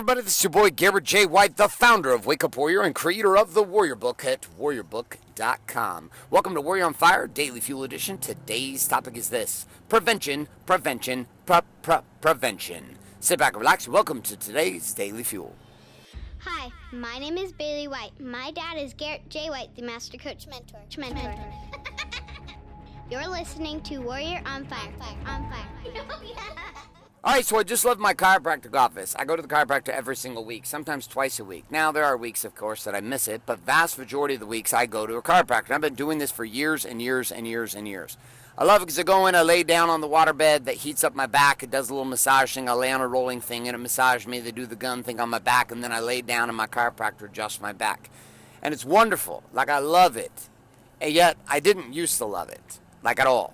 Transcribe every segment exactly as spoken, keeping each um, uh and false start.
everybody? This is your boy, Garrett J. White, the founder of Wake Up Warrior and creator of the Warrior Book at warrior book dot com. Welcome to Warrior on Fire, Daily Fuel Edition. Today's topic is this: prevention, prevention, pre-pre-prevention. Sit back and relax. Welcome to today's Daily Fuel. Hi, my name is Bailey White. My dad is Garrett J. White, the Master Coach Mentor. Mentor. Mentor. You're listening to Warrior on Fire. Fire. On Fire. Oh, yeah. All right, so I just left my chiropractic office. I go to the chiropractor every single week, sometimes twice a week. Now, there are weeks, of course, that I miss it, but vast majority of the weeks I go to a chiropractor. I've been doing this for years and years and years and years. I love it because I go in, I lay down on the waterbed that heats up my back. It does a little massage thing. I lay on a rolling thing, and it massages me. They do the gun thing on my back, and then I lay down, and my chiropractor adjusts my back. And it's wonderful. Like, I love it. And yet, I didn't used to love it, like at all.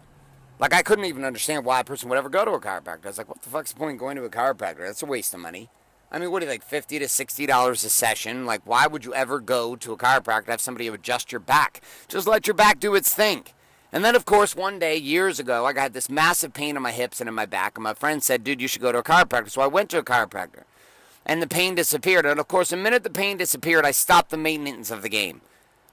Like, I couldn't even understand why a person would ever go to a chiropractor. I was like, what the fuck's the point going to a chiropractor? That's a waste of money. I mean, what do you, like, fifty to sixty dollars a session? Like, why would you ever go to a chiropractor and have somebody adjust your back? Just let your back do its thing. And then, of course, one day, years ago, I had this massive pain in my hips and in my back. And my friend said, dude, you should go to a chiropractor. So I went to a chiropractor. And the pain disappeared. And, of course, the minute the pain disappeared, I stopped the maintenance of the game.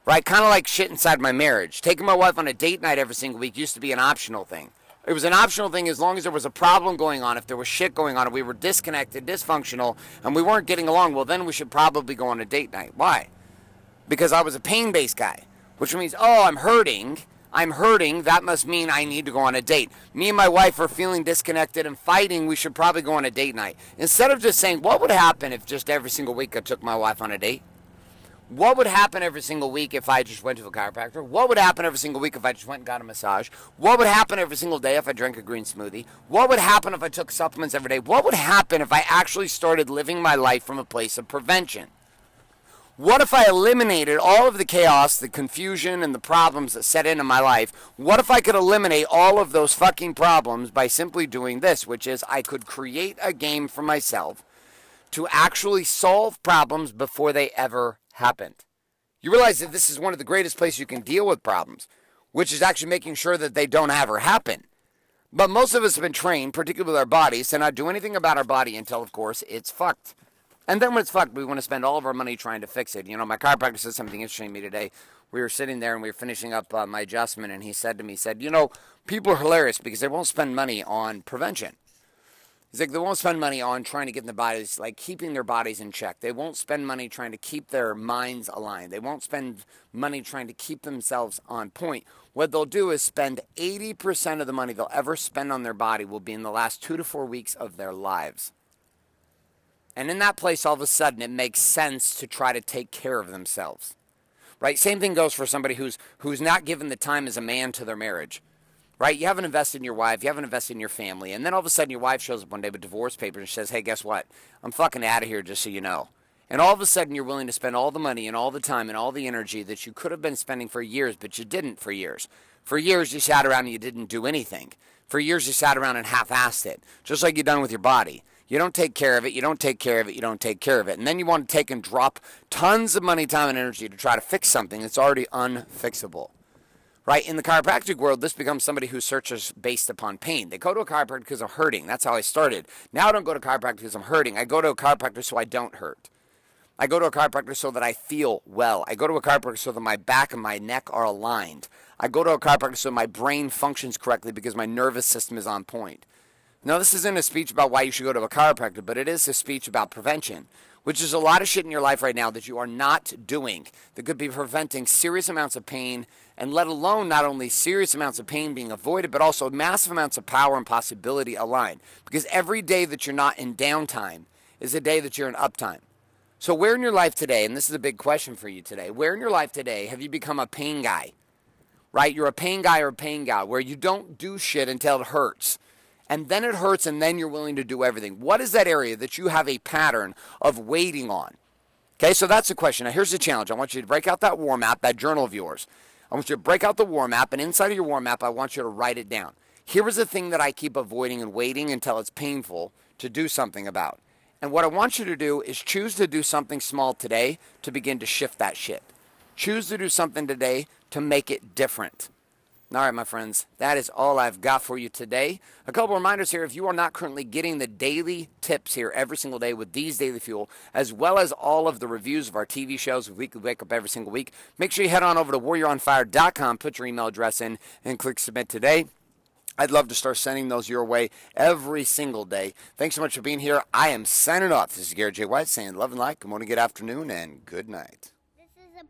Right, kind of like shit inside my marriage. Taking my wife on a date night every single week used to be an optional thing. It was an optional thing as long as there was a problem going on. If there was shit going on and we were disconnected, dysfunctional, and we weren't getting along, well, then we should probably go on a date night. Why? Because I was a pain-based guy, which means, oh, I'm hurting. I'm hurting. That must mean I need to go on a date. Me and my wife are feeling disconnected and fighting. We should probably go on a date night. Instead of just saying, what would happen if just every single week I took my wife on a date? What would happen every single week if I just went to a chiropractor? What would happen every single week if I just went and got a massage? What would happen every single day if I drank a green smoothie? What would happen if I took supplements every day? What would happen if I actually started living my life from a place of prevention? What if I eliminated all of the chaos, the confusion, and the problems that set into my life? What if I could eliminate all of those fucking problems by simply doing this, which is I could create a game for myself to actually solve problems before they ever happened. You realize that this is one of the greatest places you can deal with problems, which is actually making sure that they don't ever happen. But most of us have been trained, particularly with our bodies, to not do anything about our body until, of course, it's fucked. And then when it's fucked, we want to spend all of our money trying to fix it. You know, my chiropractor said something interesting to me today. We were sitting there and we were finishing up uh, my adjustment, and he said to me, he said, you know, people are hilarious because they won't spend money on prevention. It's like they won't spend money on trying to get in the bodies, like keeping their bodies in check. They won't spend money trying to keep their minds aligned. They won't spend money trying to keep themselves on point. What they'll do is spend eighty percent of the money they'll ever spend on their body will be in the last two to four weeks of their lives. And in that place, all of a sudden, it makes sense to try to take care of themselves. Right? Same thing goes for somebody who's who's not given the time as a man to their marriage. Right? You haven't invested in your wife. You haven't invested in your family. And then all of a sudden your wife shows up one day with divorce papers and says, hey, guess what? I'm fucking out of here, just so you know. And all of a sudden you're willing to spend all the money and all the time and all the energy that you could have been spending for years, but you didn't for years. For years you sat around and you didn't do anything. For years you sat around and half-assed it, just like you've done with your body. You don't take care of it. You don't take care of it. You don't take care of it. And then you want to take and drop tons of money, time, and energy to try to fix something that's already unfixable. Right? In the chiropractic world, this becomes somebody who searches based upon pain. They go to a chiropractor because I'm hurting. That's how I started. Now I don't go to a chiropractor because I'm hurting. I go to a chiropractor so I don't hurt. I go to a chiropractor so that I feel well. I go to a chiropractor so that my back and my neck are aligned. I go to a chiropractor so my brain functions correctly because my nervous system is on point. Now, this isn't a speech about why you should go to a chiropractor, but it is a speech about prevention, which is a lot of shit in your life right now that you are not doing that could be preventing serious amounts of pain, and let alone not only serious amounts of pain being avoided, but also massive amounts of power and possibility aligned. Because every day that you're not in downtime is a day that you're in uptime. So where in your life today, and this is a big question for you today, where in your life today have you become a pain guy? Right? You're a pain guy or a pain guy where you don't do shit until it hurts. And then it hurts, and then you're willing to do everything. What is that area that you have a pattern of waiting on? Okay, so that's the question. Now, here's the challenge. I want you to break out that warm app, that journal of yours. I want you to break out the warm app, and inside of your warm app, I want you to write it down. Here is the thing that I keep avoiding and waiting until it's painful to do something about. And what I want you to do is choose to do something small today to begin to shift that shit. Choose to do something today to make it different. All right, my friends, that is all I've got for you today. A couple reminders here. If you are not currently getting the daily tips here every single day with these Daily Fuel, as well as all of the reviews of our T V shows, weekly wake up every single week, make sure you head on over to warrior on fire dot com, put your email address in, and click submit today. I'd love to start sending those your way every single day. Thanks so much for being here. I am signing off. This is Garrett J. White saying love and light. Good morning, good afternoon, and good night. This is a